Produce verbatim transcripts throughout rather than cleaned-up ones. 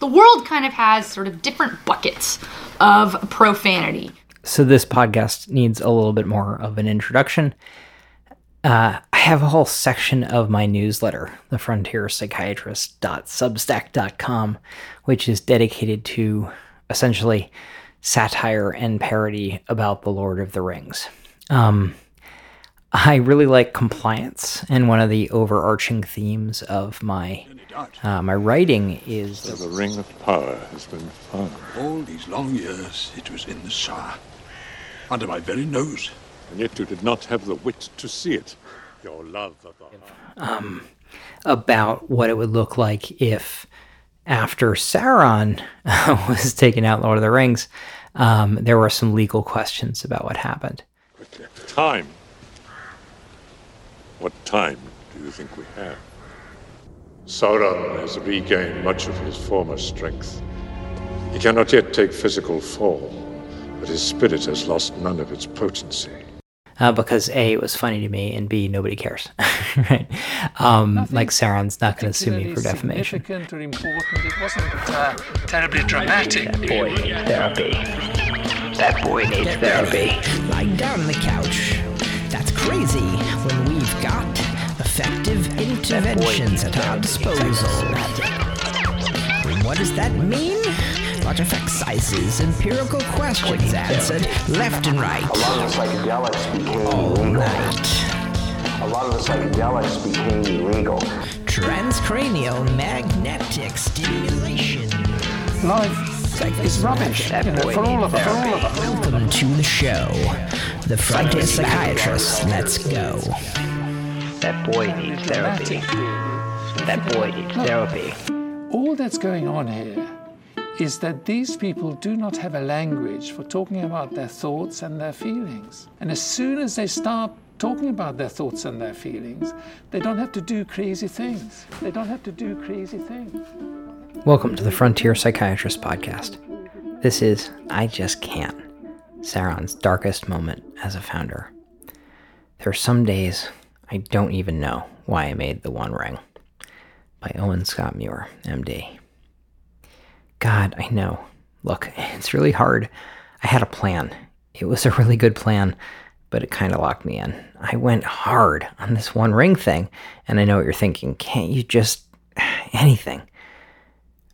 The world kind of has sort of different buckets of profanity. So this podcast needs a little bit more of an introduction. Uh, I have a whole section of my newsletter, the frontier psychiatrist dot substack dot com, which is dedicated to essentially satire and parody about the Lord of the Rings. Um, I really like compliance, and one of the overarching themes of my uh, my writing is so the ring of power has been found. All these long years, it was in the Shire, under my very nose, and yet you did not have the wit to see it. Your love of the heart. Um, about what it would look like if, after Sauron was taken out, Lord of the Rings, um, there were some legal questions about what happened. Quickly, time. What time do you think we have? Sauron has regained much of his former strength. He cannot yet take physical form, but his spirit has lost none of its potency. Uh, because A, it was funny to me, and B, nobody cares. Right? Um, like Sauron's not going to sue me for defamation. Significant or important. It wasn't uh, terribly dramatic. That boy needs therapy. That boy needs therapy. Lie down on the couch. That's crazy when we've got effective interventions at our disposal. What does that mean? Large effect sizes, empirical questions answered left and right. A lot of the psychedelics became all illegal. Night. A lot of the psychedelics became illegal. Transcranial magnetic stimulation. Life. It's rubbish. Yeah, for all of us. For all of us. Welcome to the show, The Frontier Psychiatrist. Let's go. That boy needs therapy. That boy needs therapy. All that's going on here is that these people do not have a language for talking about their thoughts and their feelings. And as soon as they start talking about their thoughts and their feelings, they don't have to do crazy things. They don't have to do crazy things. Welcome to the Frontier Psychiatrist Podcast. This is I Just Can't, Sauron's darkest moment as a founder. There are some days I don't even know why I made the One Ring. By Owen Scott Muir, M D. God, I know. Look, it's really hard. I had a plan. It was a really good plan, but it kind of locked me in. I went hard on this One Ring thing, and I know what you're thinking. Can't you just... anything?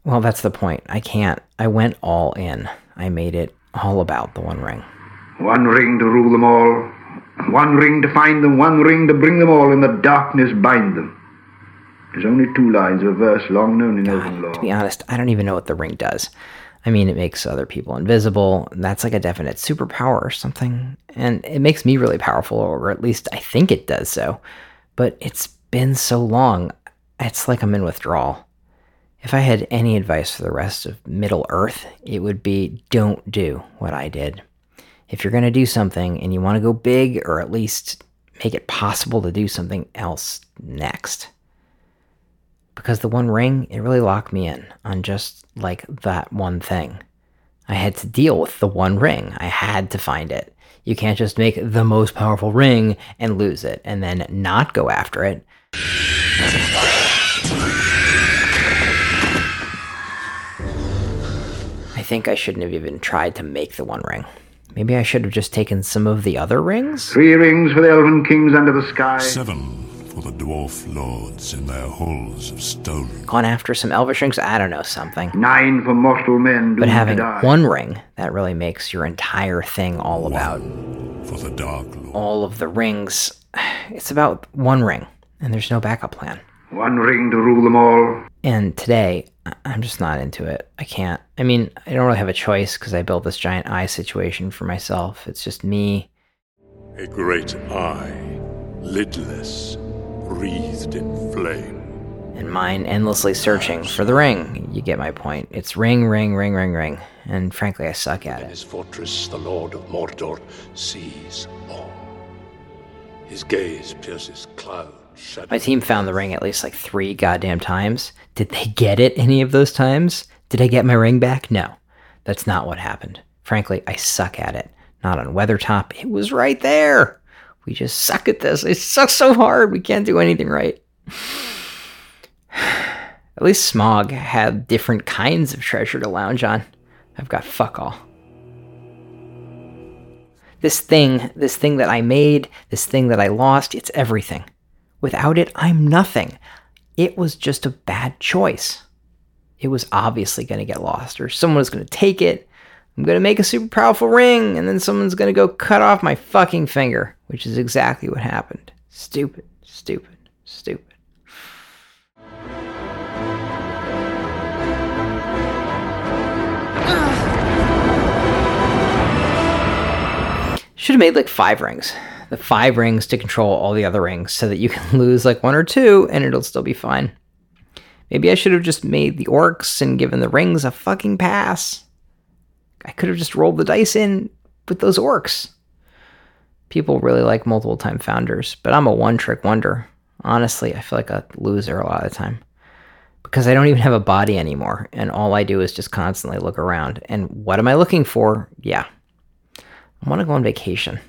Well, that's the point. I can't. I went all in. I made it all about the One Ring. One ring to rule them all. One ring to find them. One ring to bring them all. In the darkness bind them. There's only two lines of verse long known in open law. To be honest, I don't even know what the ring does. I mean, it makes other people invisible. That's like a definite superpower or something. And it makes me really powerful, or at least I think it does so. But it's been so long. It's like I'm in withdrawal. If I had any advice for the rest of Middle Earth, it would be don't do what I did. If you're going to do something and you want to go big, or at least make it possible to do something else next. Because the One Ring, it really locked me in on just like that one thing. I had to deal with the One Ring. I had to find it. You can't just make the most powerful ring and lose it and then not go after it. I think I shouldn't have even tried to make the One Ring. Maybe I should have just taken some of the other rings? Three rings for the elven kings under the sky. Seven for the dwarf lords in their halls of stone. Gone after some elvish rings? I don't know, something. Nine for mortal men. But having one ring, that really makes your entire thing all about. One for the dark lord. All of the rings. It's about one ring, and there's no backup plan. One ring to rule them all. And today, I'm just not into it. I can't. I mean, I don't really have a choice because I built this giant eye situation for myself. It's just me. A great eye, lidless, wreathed in flame. And mine endlessly searching for the ring. You get my point. It's ring, ring, ring, ring, ring. And frankly, I suck at it. In his fortress, the Lord of Mordor sees all. His gaze pierces clouds. My team found the ring at least like three goddamn times. Did they get it any of those times? Did I get my ring back? No, that's not what happened. Frankly, I suck at it. Not on Weathertop. It was right there. We just suck at this. It sucks so hard. We can't do anything right. At least Smog had different kinds of treasure to lounge on. I've got fuck all. This thing, this thing that I made, this thing that I lost, it's everything. Without it, I'm nothing. It was just a bad choice. It was obviously going to get lost, or someone was going to take it. I'm going to make a super powerful ring, and then someone's going to go cut off my fucking finger, which is exactly what happened. Stupid, stupid, stupid. Should have made like five rings. The five rings to control all the other rings so that you can lose like one or two and it'll still be fine. Maybe I should have just made the orcs and given the rings a fucking pass. I could have just rolled the dice in with those orcs. People really like multiple time founders, but I'm a one trick wonder. Honestly, I feel like a loser a lot of the time because I don't even have a body anymore. And all I do is just constantly look around. And what am I looking for? Yeah. I want to go on vacation.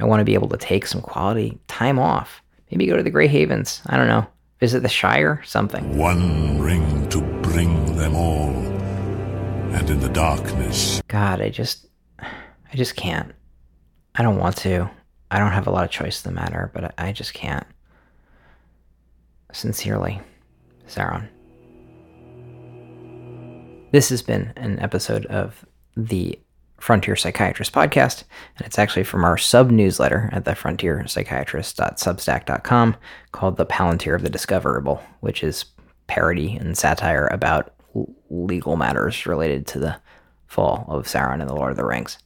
I want to be able to take some quality time off. Maybe go to the Grey Havens. I don't know. Visit the Shire, something. One ring to bring them all. And in the darkness. God, I just, I just can't. I don't want to. I don't have a lot of choice in the matter, but I just can't. Sincerely, Sauron. This has been an episode of the Frontier Psychiatrist podcast, and it's actually from our sub-newsletter at the frontier psychiatrist dot substack dot com called The Palantir of the Discoverable, which is parody and satire about l- legal matters related to the fall of Sauron and the Lord of the Rings.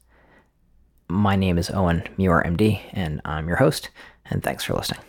My name is Owen Muir, M D, and I'm your host, and thanks for listening.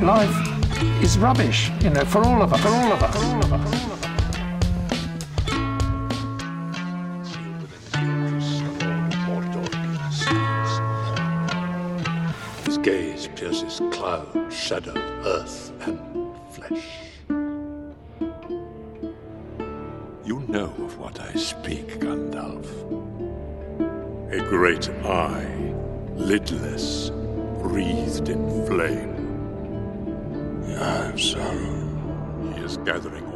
Life is rubbish, you know, for all of us, for all of us, for all of us. For all of us. His gaze pierces cloud, shadow, earth, and flesh. You know of what I speak, Gandalf. A great eye, lidless, breathed in flame. I have sorrow. He is gathering